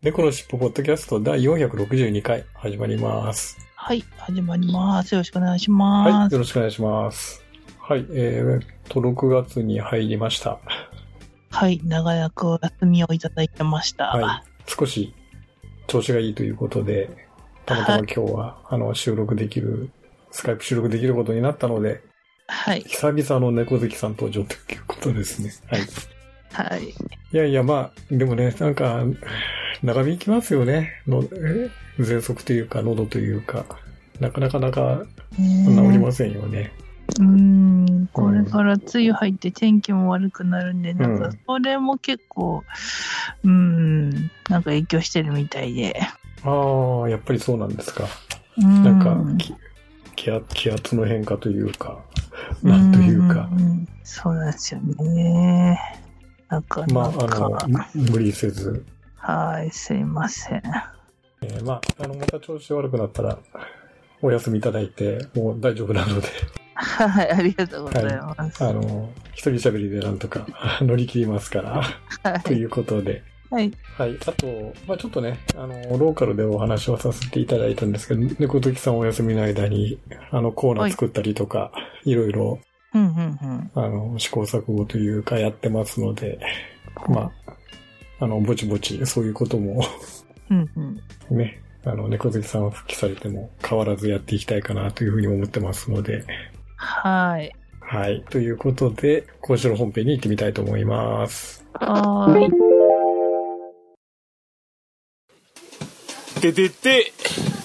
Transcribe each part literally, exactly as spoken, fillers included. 猫のしっぽポッドキャスト第よんひゃくろくじゅうにかい始まります。はい、始まります。よろしくお願いします。はい、よろしくお願いします。はい、えー、とろくがつに入りました。はい、長らくお休みをいただいてました。はい、少し調子がいいということでたまたま今日は、はい、あの収録できるスカイプ収録できることになったので、はい、久々の猫好きさん登場ということですね。はいはい、いやいや、まあでもね、なんか長引きますよね。の喘息というか喉というか、なかなかなか治りませんよね。うーん、これから梅雨入って天気も悪くなるんで、なんかそれも結構、うん、うーん、なんか影響してるみたいで。ああ、やっぱりそうなんですか。うん、なんか気圧、気圧の変化というか、なんというか。うん、そうなんですよね。なんかなんか、まあ、あの無理せず。はい、すいません。えー、まあ、あの、また調子悪くなったら、お休みいただいて、もう大丈夫なので。はい、ありがとうございます。はい、あの、一人喋りでなんとか乗り切りますから、はい、ということで。はい。はい、あと、まあちょっとね、あの、ローカルでお話をさせていただいたんですけど、猫好きさんお休みの間に、あの、コーナー作ったりとか、いろいろ、うんうんうん、あの、試行錯誤というかやってますので、まあ、あの、ぼちぼち、そういうことも、うんうん、ね、あの、猫好きさんは復帰されても変わらずやっていきたいかなというふうに思ってますので。はい。はい。ということで、今週の本編に行ってみたいと思います。はい。ててて、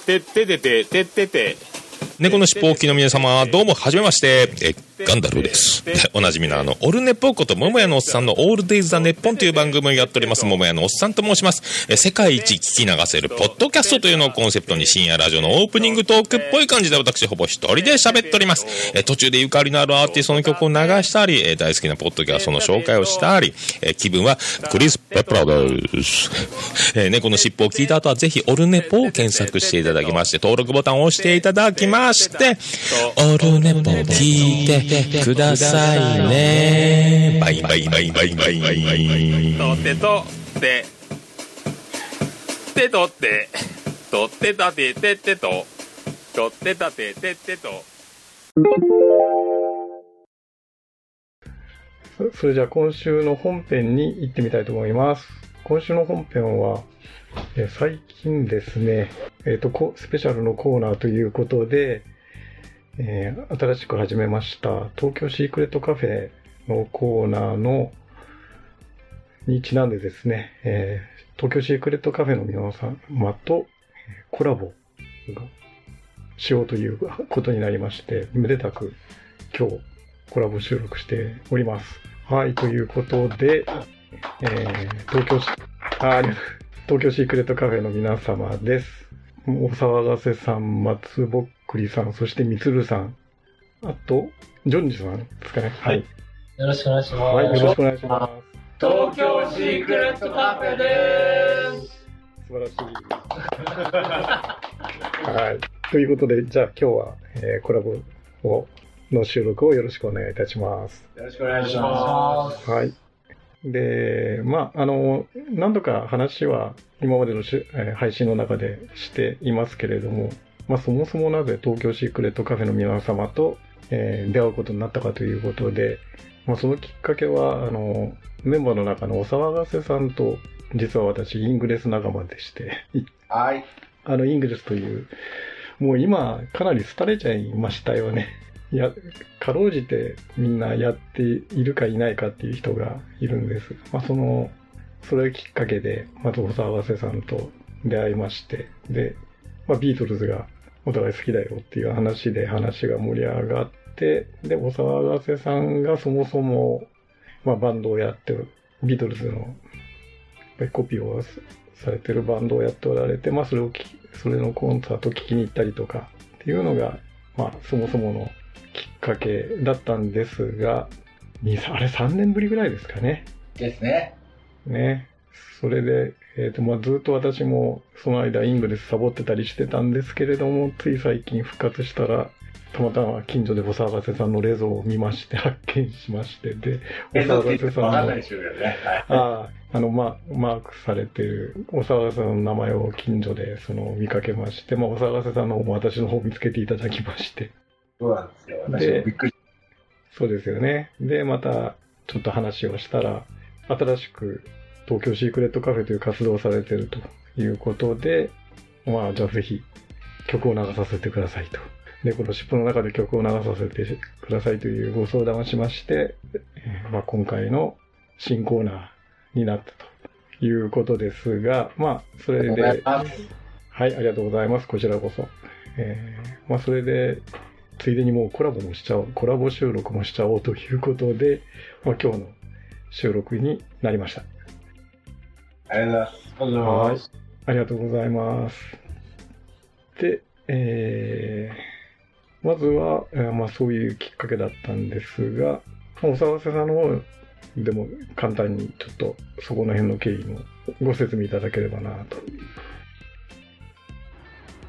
てててて、ててて。猫のしっぽお聞きの皆様、どうもはじめまして。ガンダルーです。おなじみのあの、オルネポこと桃屋のおっさんのオールデイズ・ザ・ネッポンという番組をやっております、桃屋のおっさんと申します。え世界一聞き流せるポッドキャストというのをコンセプトに深夜ラジオのオープニングトークっぽい感じで私ほぼ一人で喋っております。え途中でゆかりのあるアーティストの曲を流したり、え大好きなポッドキャストの紹介をしたり、え気分はクリス・ペプラです。え猫のしっぽを聞いた後はぜひオルネポを検索していただきまして、登録ボタンを押していただきまして、オルネポ聞いて、くださいね。バイバイバイバイバイバイバイ。とってとっててとってとってたてててととってたてててと。それじゃあ今週の本編に行ってみたいと思います。今週の本編はえ最近ですね、えっとスペシャルのコーナーということで。えー、新しく始めました東京シークレットカフェのコーナーのにちなんでですね、えー、東京シークレットカフェの皆様とコラボをしようということになりまして、めでたく今日コラボ収録しております。はい、ということで、えー、東京シ、あ、東京シークレットカフェの皆様です。お騒がせさん、松ぼっくりさん、そしてみつるさん、あとジョンジさんですかね。はい。よろしくお願いします。はい、よろしくお願いします。東京シークレットカフェです。素晴らしい。はい。ということで、じゃあ今日は、えー、コラボをの収録をよろしくお願いいたします。よろしくお願いします。はい。で、まあ、あの、何度か話は今までのし、えー、配信の中でしていますけれども、まあ、そもそもなぜ東京シークレットカフェの皆様と、えー、出会うことになったかということで、まあ、そのきっかけは、あの、メンバーの中のお騒がせさんと、実は私、イングレス仲間でして、はい。あの、イングレスという、もう今、かなり廃れちゃいましたよね。やかろうじてみんなやっているかいないかっていう人がいるんです。まあ、そのそれをきっかけでまずお騒がせさんと出会いまして、で、まあ、ビートルズがお互い好きだよっていう話で話が盛り上がって、でお騒がせさんがそもそも、まあ、バンドをやってビートルズのコピーをされてるバンドをやっておられて、まあ、それをきそれのコンサートを聴きに行ったりとかっていうのが、まあ、そもそものきっかけだったんですが、あれさんねんぶりぐらいですかね。ですね。ね。それで、えーとまあ、ずっと私もその間イングレスサボってたりしてたんですけれども、つい最近復活したらたまたま近所でお騒がせさんのレゾを見まして発見しまして、でお騒がせさんのああの、ま、マークされてるお騒がせさんの名前を近所でその見かけまして、まあ、お騒がせさんの方も私の方見つけていただきまして、そうなんですよ、私もびっくり。そうですよね。でまたちょっと話をしたら、新しく東京シークレットカフェという活動をされているということで、まあじゃあぜひ曲を流させてくださいと、でこのシップの中で曲を流させてくださいというご相談をしまして、えーまあ、今回の新コーナーになったということですが、まあそれで、はい、ありがとうございます。こちらこそ、えー、まあそれでついでにもうコラボもしちゃおうコラボ収録もしちゃおうということで、まあ、今日の収録になりました。ありがとうございます。ありがとうございます。で、えー、まずは、えーまあ、そういうきっかけだったんですが、おさわせさんの方でも簡単にちょっとそこの辺の経緯のご説明いただければなと。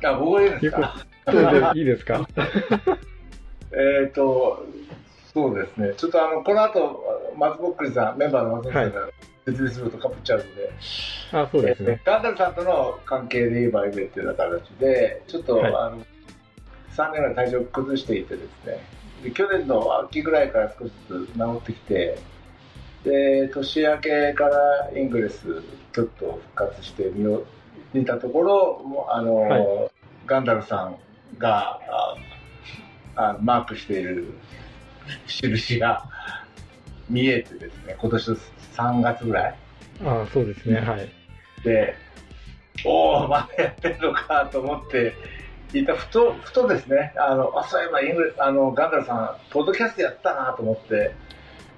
あ、僕がいいですか？いいですか？えっとそうですね、ちょっとあのこの後松ぼっくりさん、メンバーの松ぼっくりさん、はい、説明するとかぶっちゃうので、あ、そうですね。ガンダルさんとの関係で言えば今言ってた形で、ちょっと、はい、あのさんねんぐらい体調を崩していてですね、で去年の秋ぐらいから少しずつ治ってきて、で年明けからイングレスちょっと復活してみよう見たところ、もうあの、はい、ガンダルさんがああマークしている印が見えてですね、今年のさんがつぐらい、ああそうですね、はい、でおおまだやってるのかと思っていたふとふとですね、あのあそういえばイングレあのガンダルさんポッドキャストやったなと思って、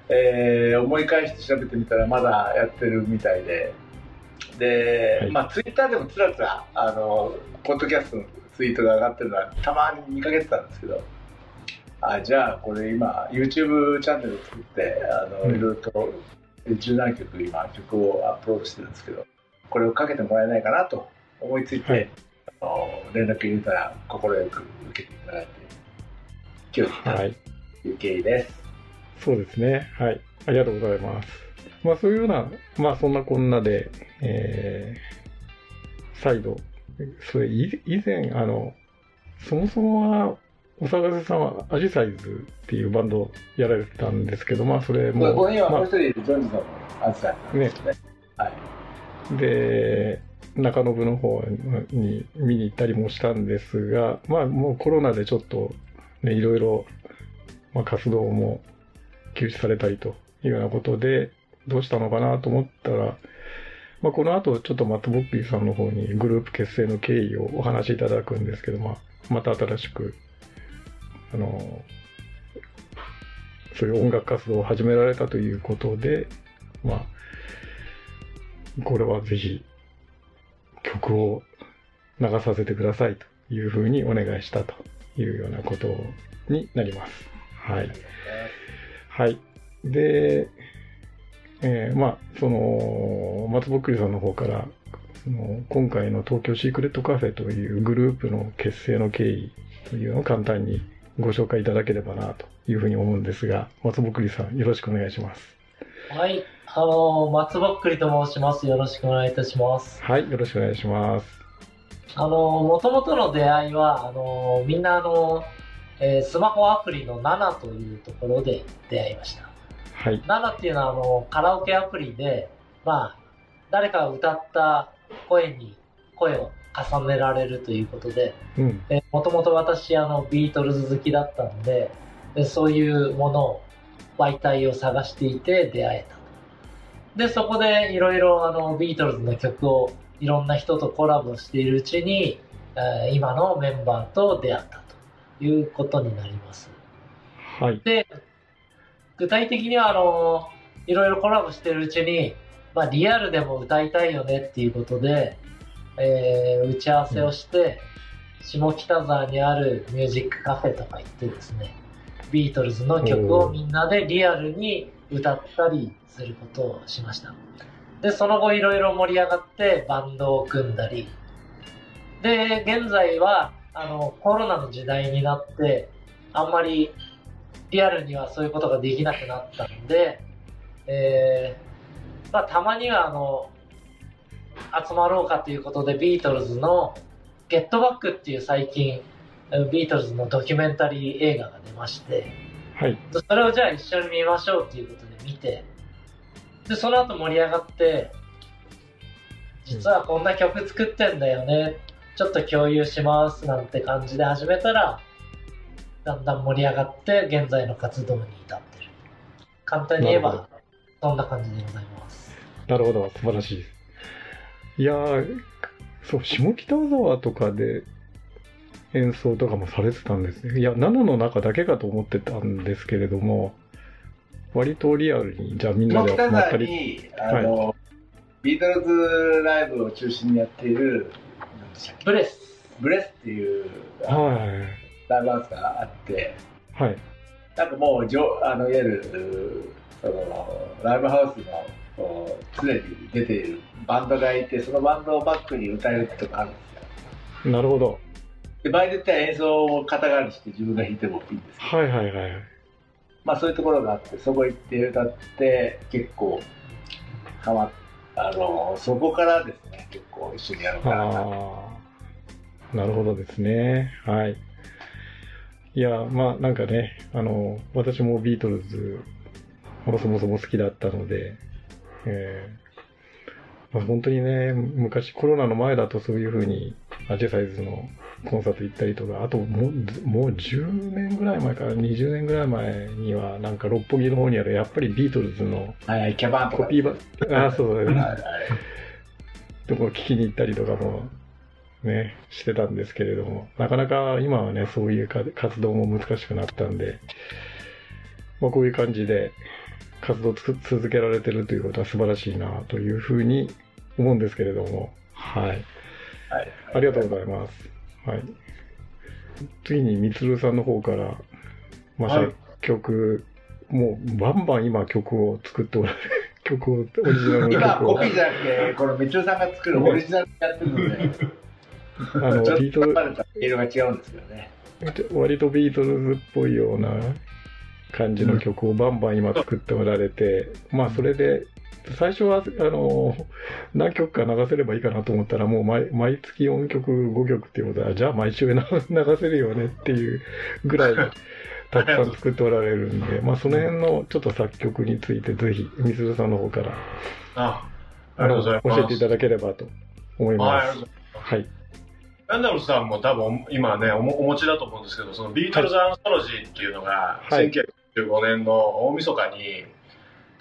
えー、思い返して調べてみたらまだやってるみたいで、で、はい、まあツイッターでもつらつらあのポッドキャストのツイートが上がってるのはたまに見かけてたんですけど、あじゃあこれ今 YouTube チャンネルを作ってあの、うん、いろいろとじゅうなんきょく今曲をアップロードしてるんですけど、これをかけてもらえないかなと思いついて、はい、あの連絡入れたら快く受けていただいて今日に至るという経緯です、はい、そうですね、はい、ありがとうございます。まあそういうような、まあそんなこんなで、えー、再度それ以前あのそもそもはお騒がせさんはアジサイズっていうバンドをやられてたんですけど、まあそれもここにはもう一人いるジョンジさんもアジサイズですね、はい、で中延の方に見に行ったりもしたんですが、まあもうコロナでちょっとねいろいろまあ活動も休止されたりというようなことでどうしたのかなと思ったら、まあ、この後ちょっと松ぼっくりさんの方にグループ結成の経緯をお話しいただくんですけど、まあ、また新しくあのそういう音楽活動を始められたということで、まあ、これはぜひ曲を流させてくださいというふうにお願いしたというようなことになります。はい、はい、で、えー、まあその松ぼっくりさんの方からその今回の東京シークレットカフェというグループの結成の経緯というのを簡単にご紹介いただければなというふうに思うんですが、松ぼっくりさんよろしくお願いします。はい、あの松ぼっくりと申します。よろしくお願いいたします。はい、よろしくお願いします。あの元々の出会いはあのみんなあの、えー、スマホアプリの ナナ というところで出会いました。はい、ナナ っていうのはあのカラオケアプリで、まあ、誰かが歌った声に声を重ねられるということで、もともと私あのビートルズ好きだったので、でそういうものを媒体を探していて出会えた。でそこでいろいろビートルズの曲をいろんな人とコラボしているうちに、えー、今のメンバーと出会ったということになります。はい、で具体的にはあのいろいろコラボしてるうちにまあ、リアルでも歌いたいよねっていうことで、えー、打ち合わせをして、うん、下北沢にあるミュージックカフェとか行ってですね、ビートルズの曲をみんなでリアルに歌ったりすることをしました。で、その後いろいろ盛り上がってバンドを組んだり、で、現在はあのコロナの時代になって、あんまりリアルにはそういうことができなくなったんで、えーまあ、たまにはあの集まろうかということでビートルズの「ゲットバック」っていう最近ビートルズのドキュメンタリー映画が出まして、はい、それをじゃあ一緒に見ましょうということで見て、でその後盛り上がって「実はこんな曲作ってんだよね、ちょっと共有します」なんて感じで始めたらだんだん盛り上がって現在の活動に至ってる。簡単に言えばそんな感じでございます。なるほど、素晴らしいです。いやー、そう、下北沢とかで演奏とかもされてたんですね。いや、ナナの中だけかと思ってたんですけれども、割とリアルにじゃあみんなで集まったり、下北沢にあの、はい、ビートルズライブを中心にやっているブレスブレスっていう、はいライブハウスがあって、はい、なんかもうじょあのいわゆるそのライブハウスのこう常に出ているバンドがいて、そのバンドをバックに歌えるってとかあるんですよ。なるほど。で場合によっては演奏を肩代わりして自分が弾いてもいいんですけど、はいはいはい、まあそういうところがあって、そこ行って歌って結構変わっあのそこからですね、結構一緒にやろうかなと。なるほどですね。はい。いや、まあなんかね、あの私もビートルズもそもそも好きだったので、えーまあ、本当にね、昔コロナの前だとそういう風にアジェサイズのコンサート行ったりとか、あとも う, もうじゅうねんぐらい前からにじゅうねんぐらい前にはなんか六本木の方にあるやっぱりビートルズのキャバーとかコピーバあーそうだねとこ聞きに行ったりとかもね、してたんですけれども、なかなか今はねそういう活動も難しくなったんで、まあ、こういう感じで活動を続けられてるということは素晴らしいなというふうに思うんですけれども、はい、はい、ありがとうございます。はい、次にみつるさんの方から、まあ、曲、はい、もうバンバン今曲を作っておられる曲をオリジナルの曲を今コピーじゃなくてこのみつるさんが作るオリジナルやってるのであのちょっとビート色が違うんですけどね、割とビートルズっぽいような感じの曲をバンバン今作っておられて、うん、まあそれで最初はあの何曲か流せればいいかなと思ったら、もう 毎, 毎月よんきょくごきょくっていうことはじゃあ毎週流せるよねっていうぐらいたくさん作っておられるんでまあその辺のちょっと作曲についてぜひみつるさんの方からあああの教えていただければと思います。はい、ランダムさんも多分今ね お, お持ちだと思うんですけど、そのビートルズアンソロジーっていうのがせんきゅうひゃくきゅうじゅうごねんの大晦日に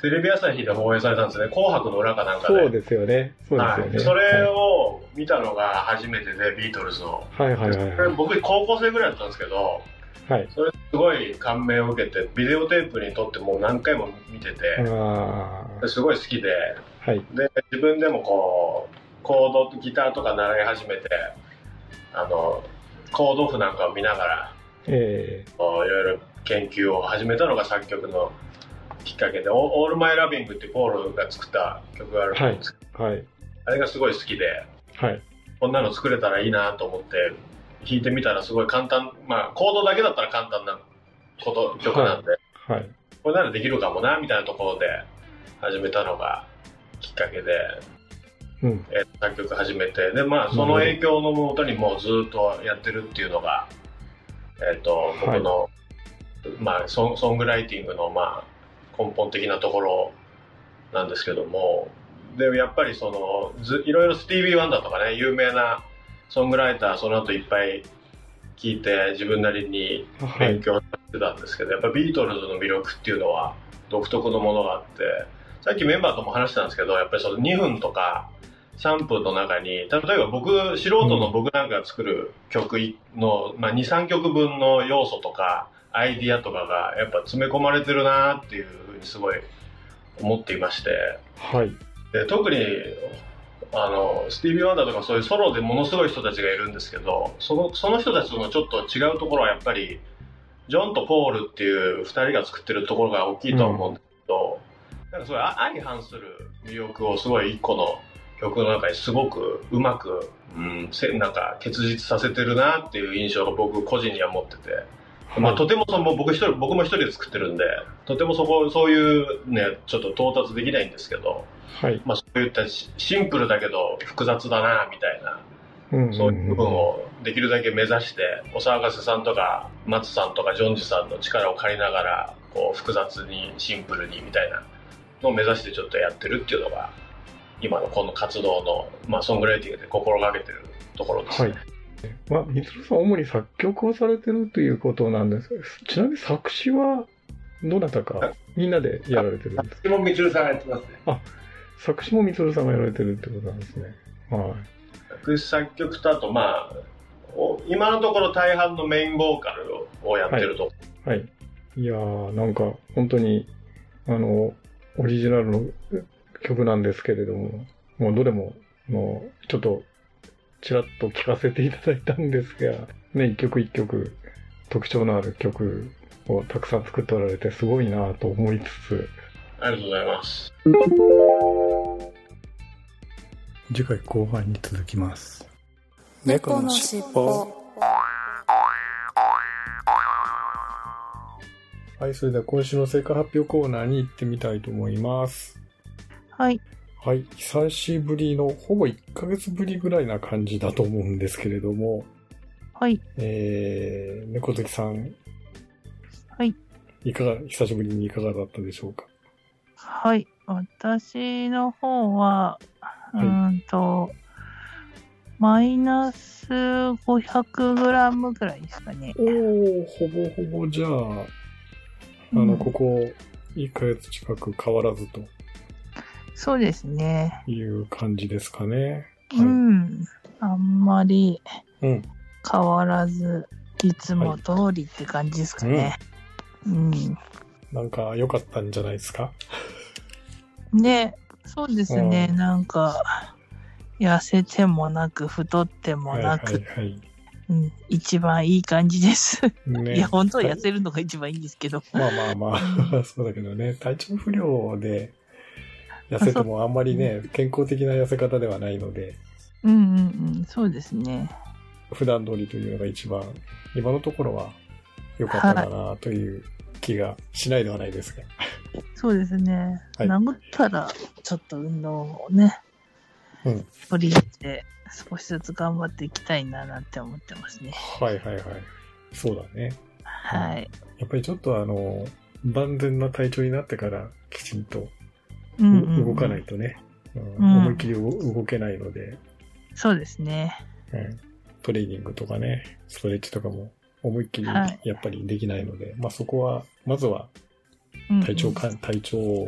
テレビ朝日で放映されたんですね。紅白の裏かなんかで。そうですよね。そうですよね。はい、それを見たのが初めてで、ビートルズの。はいはいはいはい、僕高校生ぐらいだったんですけど、はい、それすごい感銘を受けて、ビデオテープに撮ってもう何回も見てて、あすごい好きで、はい、で自分でもこうコードギターとか習い始めて。あのコード譜なんかを見ながら、えー、いろいろ研究を始めたのが作曲のきっかけで、オールマイラビングってポールが作った曲があるんですけど、はいはい、あれがすごい好きで、はい、こんなの作れたらいいなと思って弾いてみたらすごい簡単、まあコードだけだったら簡単なこと曲なんで、はいはい、これならできるかもなみたいなところで始めたのがきっかけで。うん、え作曲始めてで、まあ、その影響のもとにもうずっとやってるっていうのが、えー、と僕の、はいまあ、ソ, ソングライティングの、まあ、根本的なところなんですけども、でやっぱりそのずいろいろスティービー・ワンダーとかね、有名なソングライターその後いっぱい聴いて自分なりに勉強してたんですけど、はい、やっぱビートルズの魅力っていうのは独特のものがあって、さっきメンバーとも話したんですけど、やっぱりそのにふんとかさんぷんの中に、例えば僕素人の僕なんかが作る曲の、うんまあ、にさんきょくぶんの要素とかアイディアとかがやっぱ詰め込まれてるなっていうふうにすごい思っていまして、はい、で特にあのスティービー・ワンダーとかそういうソロでものすごい人たちがいるんですけど、その、その人たちとのちょっと違うところはやっぱりジョンとポールっていうふたりが作ってるところが大きいと思うんですけど、うん、なんかそれ相反する魅力をすごいいっこの曲の中にすごくうまく、うん、なんか結実させてるなっていう印象が僕個人には持ってて、まあ、とてもその 僕, 一人僕も一人で作ってるんでとても そ, こそういうねちょっと到達できないんですけど、はいまあ、そういったシンプルだけど複雑だなみたいな、うんうんうん、そういう部分をできるだけ目指してお騒がせさんとか松さんとかジョンジさんの力を借りながらこう複雑にシンプルにみたいなのを目指してちょっとやってるっていうのが今のこの活動の、まあ、ソングライティングで心がけてるところですね。はいまあ、みつるさん主に作曲をされてるということなんです。ちなみに作詞はどなたかみんなでやられてるんですか？作詞もみつるさんがやってますね。あ、作詞もみつるさんがやられてるってことなんですね。はい、作曲とあと、まあ、今のところ大半のメインボーカルをやってると、はいはい、いやーなんか本当にあのオリジナルの曲なんですけれども、もうどれも、もうちょっとちらっと聴かせていただいたんですが、ね、一曲一曲特徴のある曲をたくさん作っておられてすごいなと思いつつ、ありがとうございます。次回後半に続きます。猫のしっぽ。はい、それでは今週の成果発表コーナーに行ってみたいと思います。はい、はい、久しぶりのほぼいっかげつぶりぐらいな感じだと思うんですけれども、はい、えー、猫月さん、はい、いかが久しぶりにいかがだったでしょうか？はい、私の方は、はい、うーんとマイナスごひゃくグラムぐらいですかね。おー、ほぼほぼじゃあ、あの、うん、ここいっかげつ近く変わらずと。そうですね。いう感じですかね。うん。はい、あんまり変わらず、うん、いつも通りって感じですかね。はい、うん。うん、なんか良かったんじゃないですか？ね、そうですね。うん、なんか痩せてもなく太ってもなく、はいはいはいうん、一番いい感じです。ね、いや本当は痩せるのが一番いいんですけど。まあまあまあそうだけどね、体調不良で。痩せてもあんまりね、健康的な痩せ方ではないので、うんうんうん、そうですね。普段通りというのが一番今のところは良かったかなという気がしないではないですが、はい、そうですね、はい、殴ったらちょっと運動をね、うん、取り入れて少しずつ頑張っていきたいななんて思ってますね。はいはいはい、そうだね、はい、うん、やっぱりちょっとあの万全な体調になってからきちんとうんうんうん、動かないとね、うんうん、思いっきり動けないので、そうですね、うん、トレーニングとかねストレッチとかも思いっきりやっぱりできないので、はいまあ、そこはまずは体調か、うんうん、体調を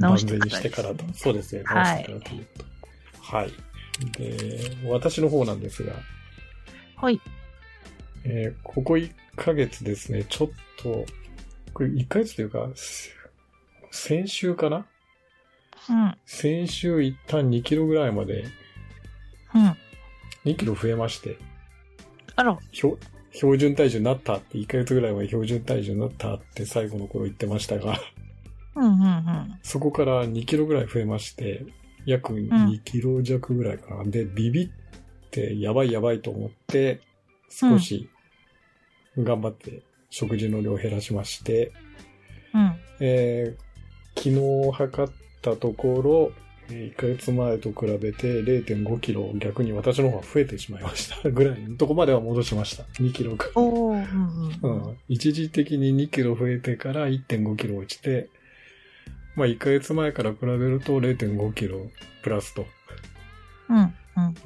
万全にしてからと、そうですね、直してからというと、はい、はい、で私の方なんですが、はい、えー、ここいっかげつですね、ちょっとこれいっかげつというか先週かな、うん、先週一旦にキロぐらいまで、うん、にキロ増えまして、あら、標準体重になったっていっかげつぐらいまで標準体重になったって最後の頃言ってましたが、うんうんうん、そこからにキロぐらい増えまして、約にキロ弱ぐらいかな、うん、でビビってやばいやばいと思って少し頑張って食事の量を減らしまして、うんえー、昨日測ってところいっかげつまえと比べて れいてんごキロ逆に私の方が増えてしまいましたぐらいのとこまでは戻しました。にキロから、うんうん、一時的ににキロ増えてから いってんごキロ落ちて、まあ、いっかげつまえから比べると れいてんごキロプラスと、うんうん、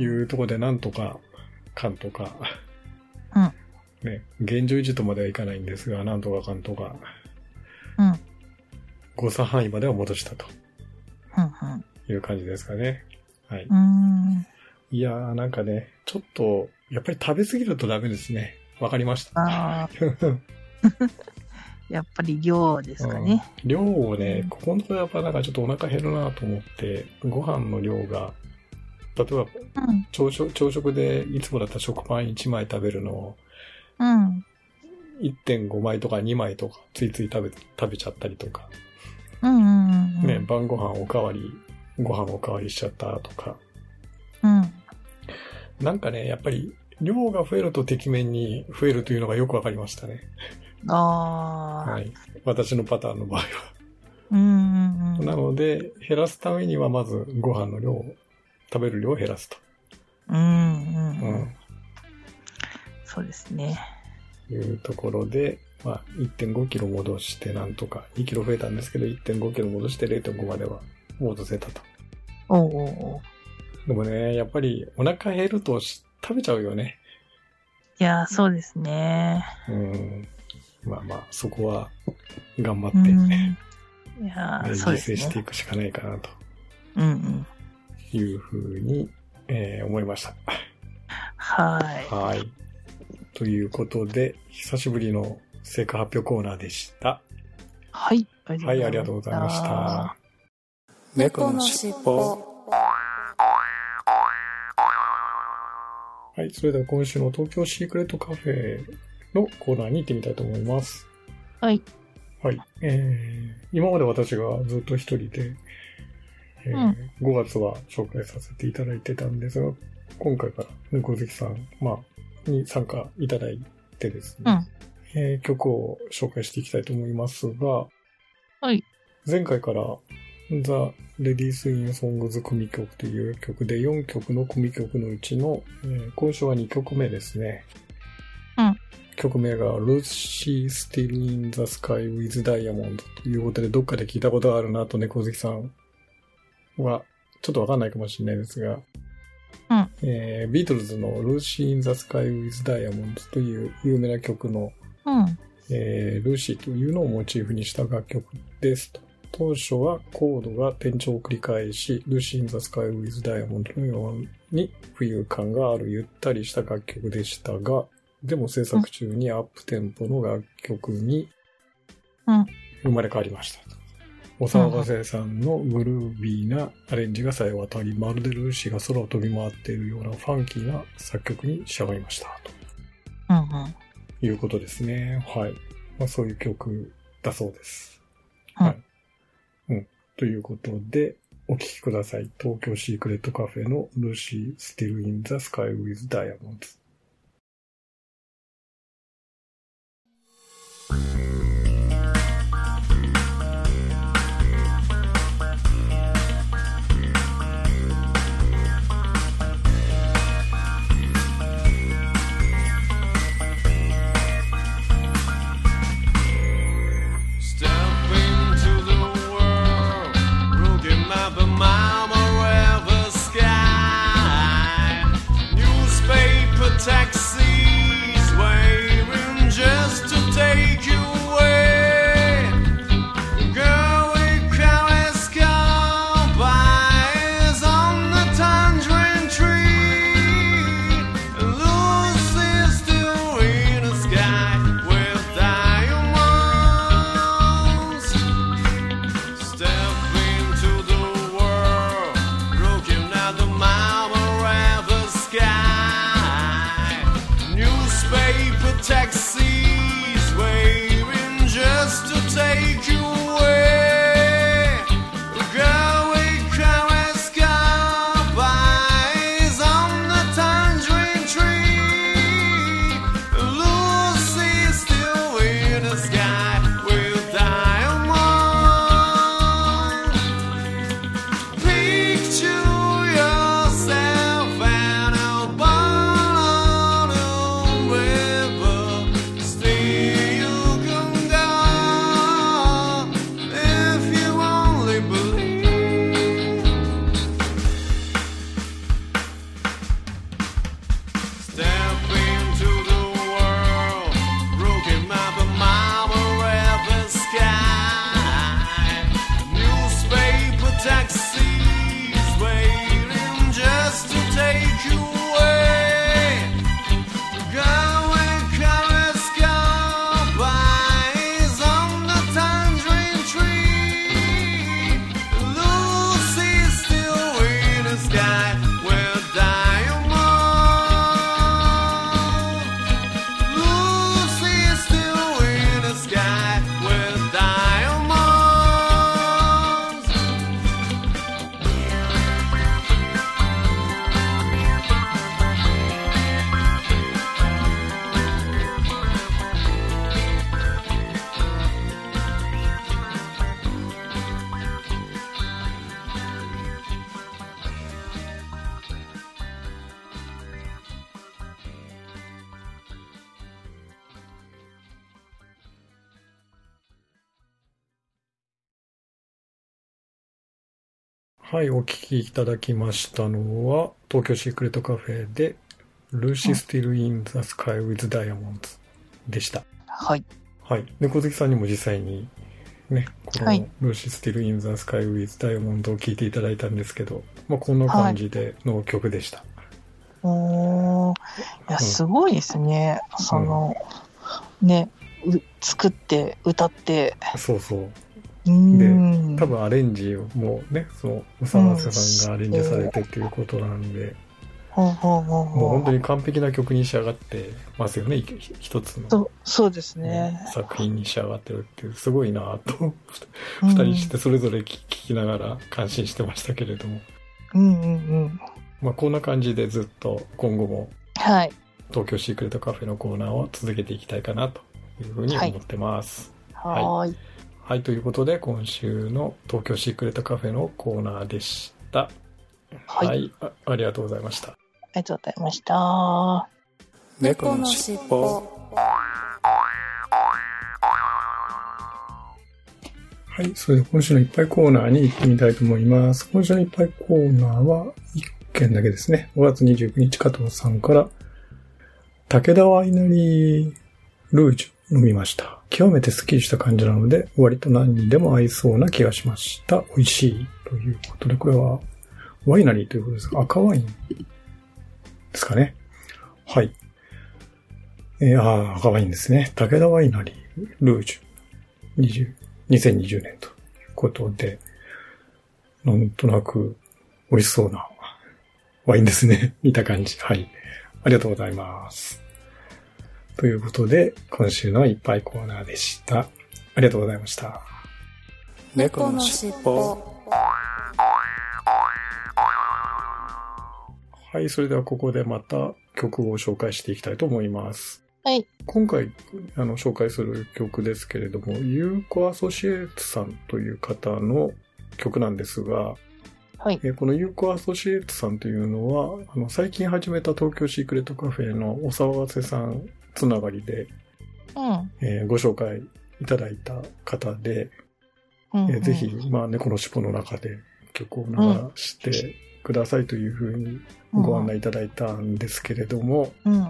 いうところでなんとかかんとか、うんね、現状維持とまではいかないんですがなんとかかんとか、うん、誤差範囲までは戻したとうんうん、いう感じですかね。はい。うんいやーなんかね、ちょっとやっぱり食べ過ぎるとダメですね。わかりました。あやっぱり量ですかね、うん、量をね、ここのところやっぱなんかちょっとお腹減るなと思って、ご飯の量が例えば、うん、朝食、朝食でいつもだったら食パンいちまい食べるのを、うん、いってんごまいとかにまいとかついつい食べ、食べちゃったりとか、うんうんうんうん、ね、晩ご飯おかわりご飯おかわりしちゃったとか、うん、なんかねやっぱり量が増えるとてきめんに増えるというのがよくわかりましたね。ああ、はい、私のパターンの場合は、うんうんうん、なので減らすためにはまずご飯の量を食べる量を減らすと、うんうんうん、そうですね、いうところで、まあ、いってんごキロ戻してなんとかにキロ増えたんですけど いってんごキロ戻して れいてんご までは戻せたと。おうおうおう。でもねやっぱりお腹減ると食べちゃうよね。いやそうですね、うん、まあまあそこは頑張って、ね、うん、いやそうですね、自制していくしかないかなと、うんうん、いうふうに、えー、思いました。はいはい、ということで久しぶりの成果発表コーナーでした。はい、はい、ありがとうございました。猫のしっぽ。はい、それでは今週の東京シークレットカフェのコーナーに行ってみたいと思います。はいはい、えー、今まで私がずっと一人で、えーうん、ごがつは紹介させていただいてたんですが、今回から猫好きさん、まあ、に参加いただいてですね、うん、えー、曲を紹介していきたいと思いますが、はい、前回からThe Ladies in Songs 組曲という曲でよんきょくの組曲のうちの、えー、今週はにきょくめですね、うん、曲名が Lucy Still in the Sky with Diamonds ということで、どっかで聞いたことがあるなと猫好きさんはちょっとわかんないかもしれないですが、うん、えー、ビートルズの Lucy in the Sky with Diamonds という有名な曲の、うん、えー、Lucy というのをモチーフにした楽曲ですと。当初はコードが転調を繰り返し、Lucy in the Sky with Diamonds のように浮遊感があるゆったりした楽曲でしたが、でも制作中にアップテンポの楽曲に生まれ変わりました。お騒がせさんのグルービーなアレンジがさえ渡り、まるでルーシーが空を飛び回っているようなファンキーな作曲に仕上がりましたということですね。はい、まあ、そういう曲だそうです。はい。ということでお聴きください。東京シークレットカフェの Lucy Still in the Sky with Diamonds。Taxis waiting just to take you away. Girl, a careless car buys on the tangerine tree. Lucy's still in the sky with diamonds. Step into the world, looking at the marble of the sky. はい、お聞きいただきましたのは、東京シークレットカフェで Lucy Still in the Sky with Diamonds でした。はい。はい。で、小月さんにも実際にね、この Lucy Still in the Sky with Diamonds を聞いていただいたんですけど、まあ、こんな感じでの曲でした。はい、おー、いや、すごいですね。うん、その、うん、ね、作って、歌って。そうそう。で、多分アレンジをもうね、その宇佐松さんがアレンジされてっていうことなんで、うん、もう本当に完璧な曲に仕上がってますよね、一つの、ね、そう、そうですね、作品に仕上がってるっていう、すごいなと二人してそれぞれ聴きながら感心してましたけれども、うんうんうん、まあ、こんな感じでずっと今後も東京シークレットカフェのコーナーを続けていきたいかなというふうに思ってます。はい、はい、はい、ということで今週の東京シークレットカフェのコーナーでした。はい、はい、あ, ありがとうございました。ありがとうございました。猫のしっぽ。はい、それで今週のいっぱいコーナーに行ってみたいと思います。今週のいっぱいコーナーはいっけんだけですね。ごがつにじゅうくにち、加藤さんから武田ワイナリールージュ。飲みました。極めてスッキリした感じなので、割と何にでも合いそうな気がしました。美味しいということで、これはワイナリーということですが、赤ワインですかね。はい。えー、あー、赤ワインですね。武田ワイナリールージュにせんにじゅうねんということで、なんとなく美味しそうなワインですね。見た感じ。はい。ありがとうございます。ということで、今週のいっぱいコーナーでした。ありがとうございました。猫のしっぽ。はい、それではここでまた曲を紹介していきたいと思います。はい。今回、あの、紹介する曲ですけれども、ユーコアソシエーツさんという方の曲なんですが、はい、えこのユーコアソシエーツさんというのは、あの最近始めた東京シークレットカフェのお騒がせさんつながりで、うん、えー、ご紹介いただいた方で、うんうん、えー、ぜひ、まあ、猫のしっぽの中で曲を流してくださいというふうにご案内いただいたんですけれども、うんうん、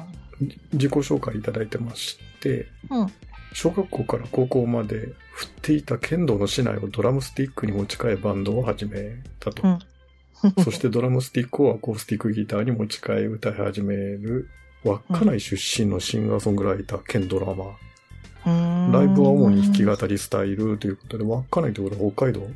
自己紹介いただいてまして、うん、小学校から高校まで振っていた剣道の竹刀をドラムスティックに持ち替えバンドを始めたと、うん、そしてドラムスティックをアコースティックギターに持ち替え歌い始める稚内出身のシンガーソングライター兼ドラマー、うん、ライブは主に弾き語りスタイルということで、稚内ということは北海道、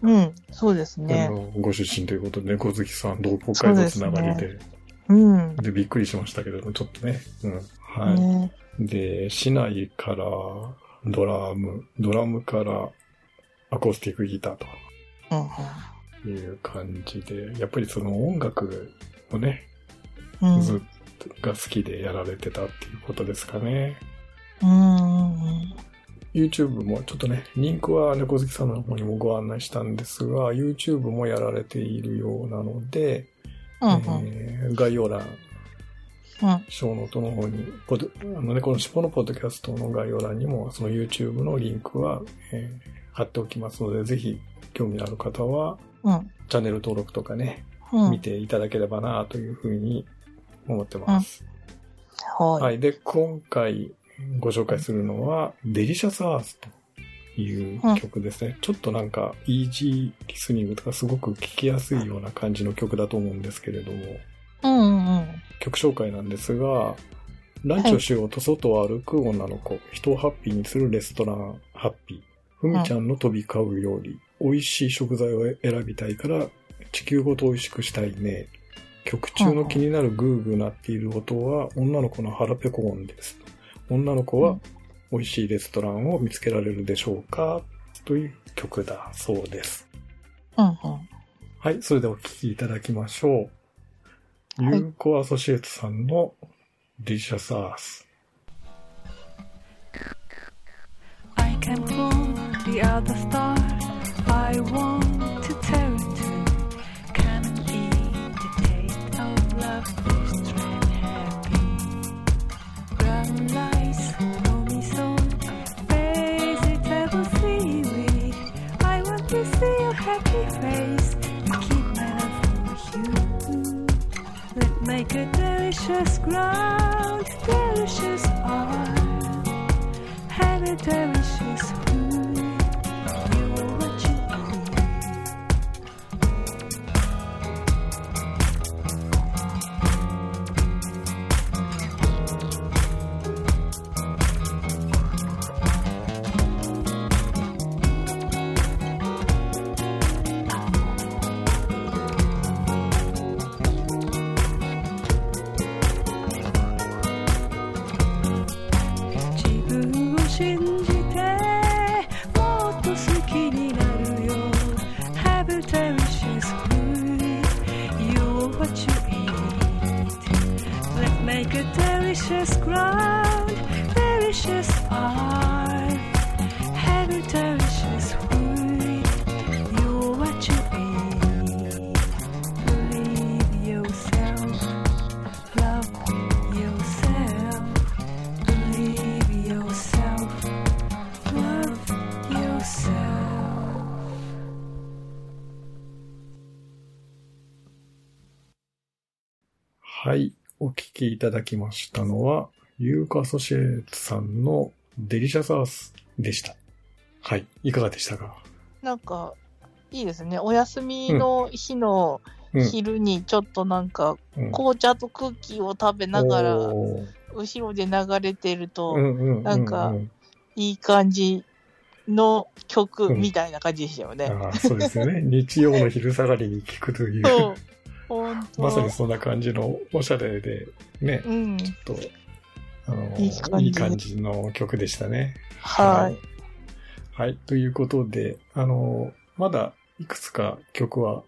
うん、そうですね、ご出身ということで、猫好きさんと北海道つながり で, うで、ね、うん、でびっくりしましたけどちょっとね、うん、はい、ね、で市内からドラムドラムからアコースティックギターという感じで、うん、やっぱりその音楽をね、うん、ずっとが好きでやられてたっていうことですかね。うーん。YouTube もちょっとね、リンクは猫好きさんの方にもご案内したんですが、YouTube もやられているようなので、うんうん、えー、概要欄、うん、ショーノートの方に、あのね、このしっぽのポッドキャストの概要欄にも、その YouTube のリンクは、えー、貼っておきますので、ぜひ興味のある方は、うん、チャンネル登録とかね、うん、見ていただければなというふうに思ってます、うん、はい、はい、で今回ご紹介するのはデリシャスアースという曲ですね、うん、ちょっとなんかイージーリスニングとかすごく聴きやすいような感じの曲だと思うんですけれども、うんうんうん、曲紹介なんですが、ランチをしようと外を歩く女の子、はい、人をハッピーにするレストランハッピー、ふみちゃんの飛び交う料理、美味しい食材を選びたいから地球ごと美味しくしたいね、曲中の気になるグーグーなっている音は女の子の腹ペコ音です、女の子は美味しいレストランを見つけられるでしょうかという曲だそうです、うんうん、はい、それでお聴きいただきましょう、はい、ユーコアソシエートさんのデリシャスアース。 I can pull the other star I want to tell you make a delicious ground, delicious art, and a delicious food. You are what you delicious ground, delicious art, have a delicious food. You're what you eat. Believe yourself, love yourself. Believe yourself, love yourself. はい。お聞きいただきましたのはユーカアソシエーツさんのデリシャスアースでした。はい、いかがでしたか？なんかいいですね。お休みの日の昼にちょっとなんか、うん、紅茶とクッキーを食べながら後ろで流れてると、うんうんうんうん、なんかいい感じの曲みたいな感じでしたよね。うん、あ、そうですよね。日曜の昼下がりに聴くという。そう本当まさにそんな感じのおしゃれでね、うん、ちょっとあのいい感じ、いい感じの曲でしたね。はい、はい、はい、ということであのまだいくつか曲は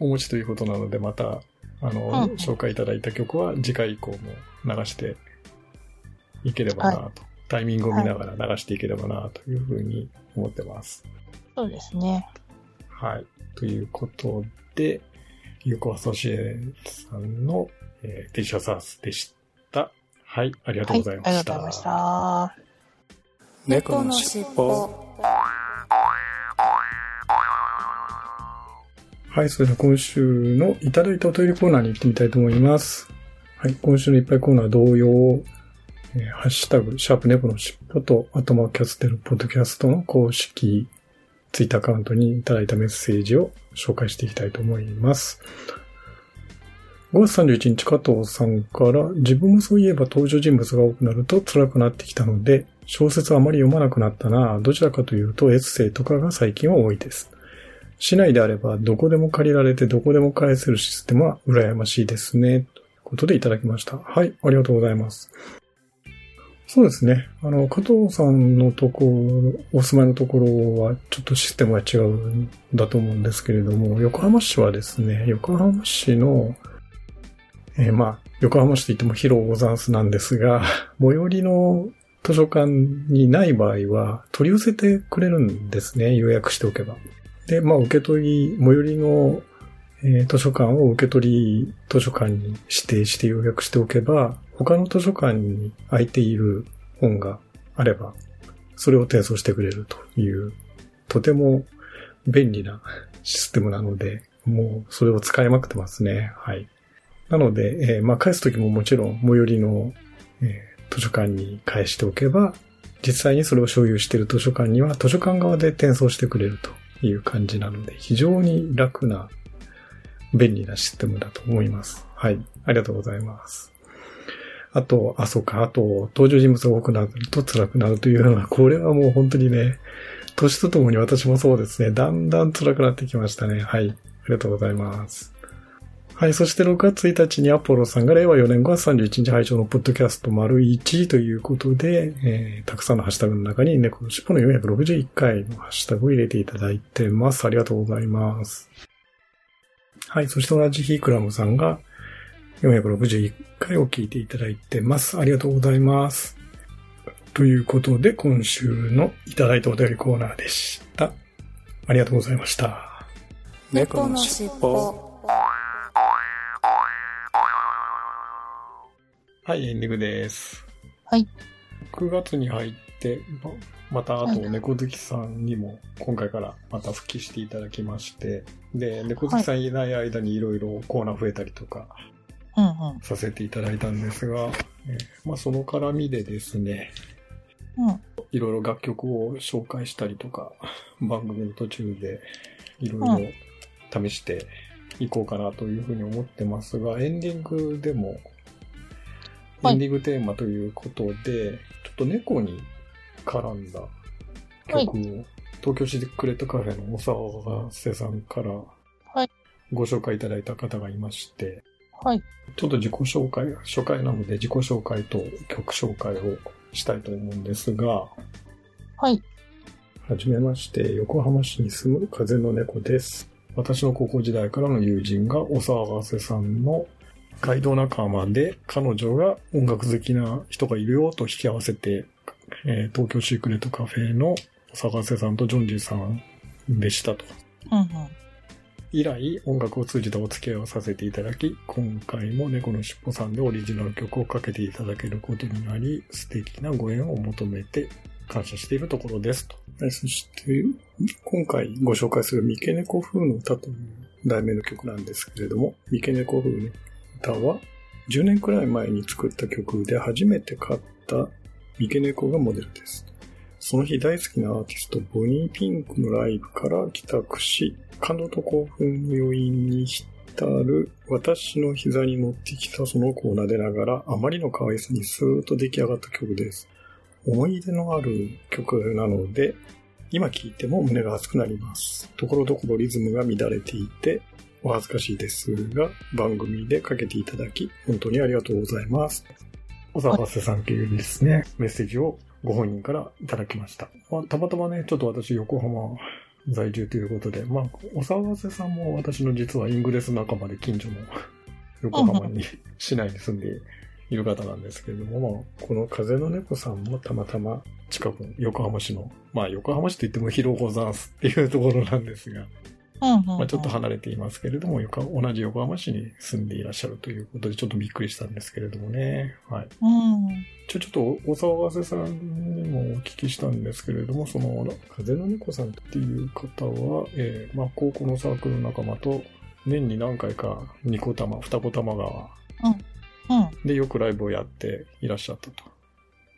お持ちということなのでまたあの、うん、紹介いただいた曲は次回以降も流していければなと、はい、タイミングを見ながら流していければなというふうに思ってます。はい、そうですね。はいということで。ユーカアソシエーツさんの、えー、デリシャスアースでした。はい、ありがとうございました。はい、ありがとうございました。猫のしっぽ。はい、それでは今週のいただいたお便りコーナーに行ってみたいと思います。はい、今週のいっぱいコーナー同様、えー、ハッシュタグ、シャープ猫のしっぽと、あとマーキャステルポッドキャストの公式ツイッターアカウントにいただいたメッセージを紹介していきたいと思います。ごがつさんじゅういちにち、加藤さんから、自分もそういえば登場人物が多くなると辛くなってきたので、小説はあまり読まなくなったな。どちらかというとエッセイとかが最近は多いです。市内であればどこでも借りられてどこでも返せるシステムは羨ましいですね。ということでいただきました。はい、ありがとうございます。そうですね。あの、加藤さんのところ、お住まいのところは、ちょっとシステムが違うんだと思うんですけれども、横浜市はですね、横浜市の、えー、まあ、横浜市といっても広ござんすなんですが、最寄りの図書館にない場合は、取り寄せてくれるんですね、予約しておけば。で、まあ、受け取り、最寄りの、えー、図書館を受け取り図書館に指定して予約しておけば、他の図書館に空いている本があれば、それを転送してくれるという、とても便利なシステムなので、もうそれを使いまくってますね。はい。なので、えー、まあ返すときももちろん最寄りの、えー、図書館に返しておけば、実際にそれを所有している図書館には図書館側で転送してくれるという感じなので、非常に楽な便利なシステムだと思います。はい。ありがとうございます。あと、あ、そうか。あと、登場人物が多くなると辛くなるというのは、これはもう本当にね、年とともに私もそうですね。だんだん辛くなってきましたね。はい。ありがとうございます。はい。そしてろくがつついたちにアポロさんがれいわよねんごがつさんじゅういちにち配信のポッドキャスト丸いちということで、えー、たくさんのハッシュタグの中に猫のしっぽのよんひゃくろくじゅういっかいのハッシュタグを入れていただいてます。ありがとうございます。はい。そして同じ日、クラムさんがよんひゃくろくじゅういっかいを聞いていただいてます。ありがとうございます。ということで、今週のいただいたお便りコーナーでした。ありがとうございました。猫のしっぽ。はい、エンディングです。はい。くがつに入って、またあと猫好きさんにも今回からまた復帰していただきまして、で、猫好きさんいない間にいろいろコーナー増えたりとか、うんううん、させていただいたんですが、えーまあ、その絡みでですね、うん、いろいろ楽曲を紹介したりとか番組の途中でいろいろ試していこうかなというふうに思ってますが、エンディングでもエンディングテーマということで、はい、ちょっと猫に絡んだ曲を、はい、東京シークレットカフェの小沢瀬さんからご紹介いただいた方がいまして、はい、ちょっと自己紹介、初回なので自己紹介と曲紹介をしたいと思うんですが、はい。はじめまして、横浜市に住む風の猫です。私の高校時代からの友人が小沢瀬さんのガイド仲間で、彼女が音楽好きな人がいるよと引き合わせて、えー、東京シークレットカフェの小沢瀬さんとジョンジーさんでしたと、うんうん、以来音楽を通じたお付き合いをさせていただき、今回も猫のしっぽさんでオリジナル曲をかけていただけることになり、素敵なご縁を求めて感謝しているところですと。そして今回ご紹介する三毛猫風の歌という題名の曲なんですけれども、三毛猫風の歌はじゅうねんくらい前に作った曲で、初めて買った三毛猫がモデルです。その日大好きなアーティストボニーピンクのライブから帰宅し、感動と興奮の余韻に浸る私の膝に乗ってきたその子を撫でながら、あまりの可愛さにスーッと出来上がった曲です。思い出のある曲なので今聴いても胸が熱くなります。ところどころリズムが乱れていてお恥ずかしいですが、番組でかけていただき本当にありがとうございます。小沢瀬さんというですね、メッセージをご本人からいただきました。まあ、たまたまね、ちょっと私横浜在住ということで、まあ、小沢瀬さんも私の実はイングレス仲間で、近所の横浜に市内に住んでいる方なんですけれども、まあ、この風の猫さんもたまたま近くの横浜市の、まあ横浜市といっても広尾山っていうところなんですが、まあ、ちょっと離れていますけれども、同じ横浜市に住んでいらっしゃるということで、ちょっとびっくりしたんですけれどもね、はい、うん、ちょちょっと小沢瀬さんにもお聞きしたんですけれども、その風の猫さんっていう方は、えーまあ、高校のサークルの仲間と年に何回かにこ玉にこ玉川、うんうん、でよくライブをやっていらっしゃったと、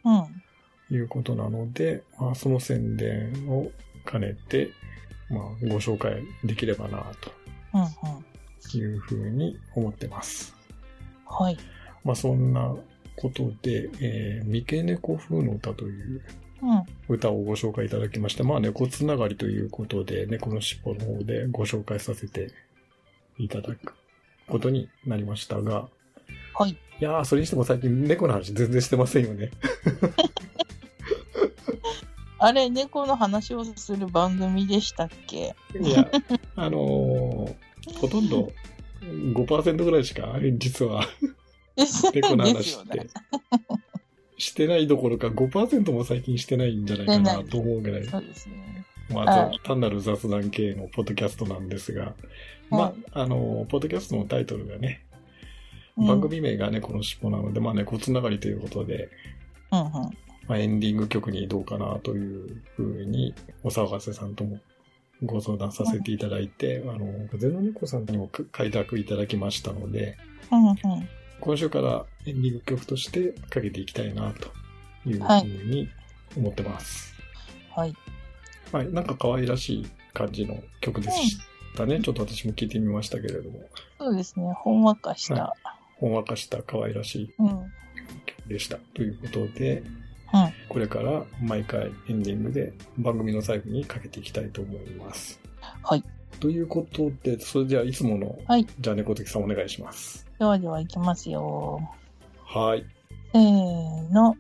うん、いうことなので、まあ、その宣伝を兼ねてまあ、ご紹介できればなというふうに思ってます、うんうん、はい、まあ、そんなことで、えー、三毛猫風の歌という歌をご紹介いただきまして、うん、まあ、猫つながりということで猫のしっぽの方でご紹介させていただくことになりましたが、はい、いやー、それにしても最近猫の話全然してませんよねあれ、猫の話をする番組でしたっけ？いや、あのー、ほとんど ごパーセント ぐらいしか実は猫の話って、ね、してないどころか ごパーセント も最近してないんじゃないかなと思うぐらい、そうですね、まあ、はい、単なる雑談系のポッドキャストなんですが、まあ、あのー、ポッドキャストのタイトルがね、うん、番組名が猫のしっぽなので、まあ、猫つながりということで、うんうん、まあ、エンディング曲にどうかなというふうに小沢瀬さんともご相談させていただいて、うん、あの風の猫さんにも開拓いただきましたので、うんうん、今週からエンディング曲としてかけていきたいなというふうに思ってます。はい。はい、なんか可愛らしい感じの曲でしたね、うん。ちょっと私も聞いてみましたけれども。そうですね。ほんわかした。はい、ほんわかした可愛らしい曲でした、うん、ということで。うん、これから毎回エンディングで番組の最後にかけていきたいと思います。はい。ということで、それではいつもの、はい、じゃあ猫的さんお願いします。ではではいきますよ。はい。せーの。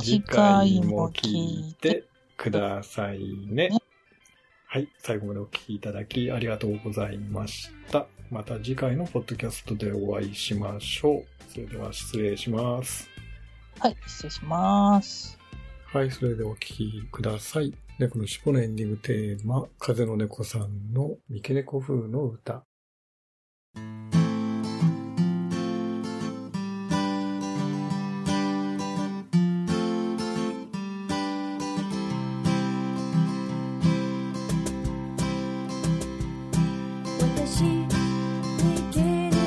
次回も聞いてくださいね。ね、はい。最後までお聞きいただきありがとうございました。また次回のポッドキャストでお会いしましょう。それでは失礼します。はい、失礼します。はい、それでお聴きください。猫のしっぽのエンディングテーマ、風の猫さんの三毛猫風の歌。私、三毛猫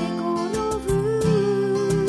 の風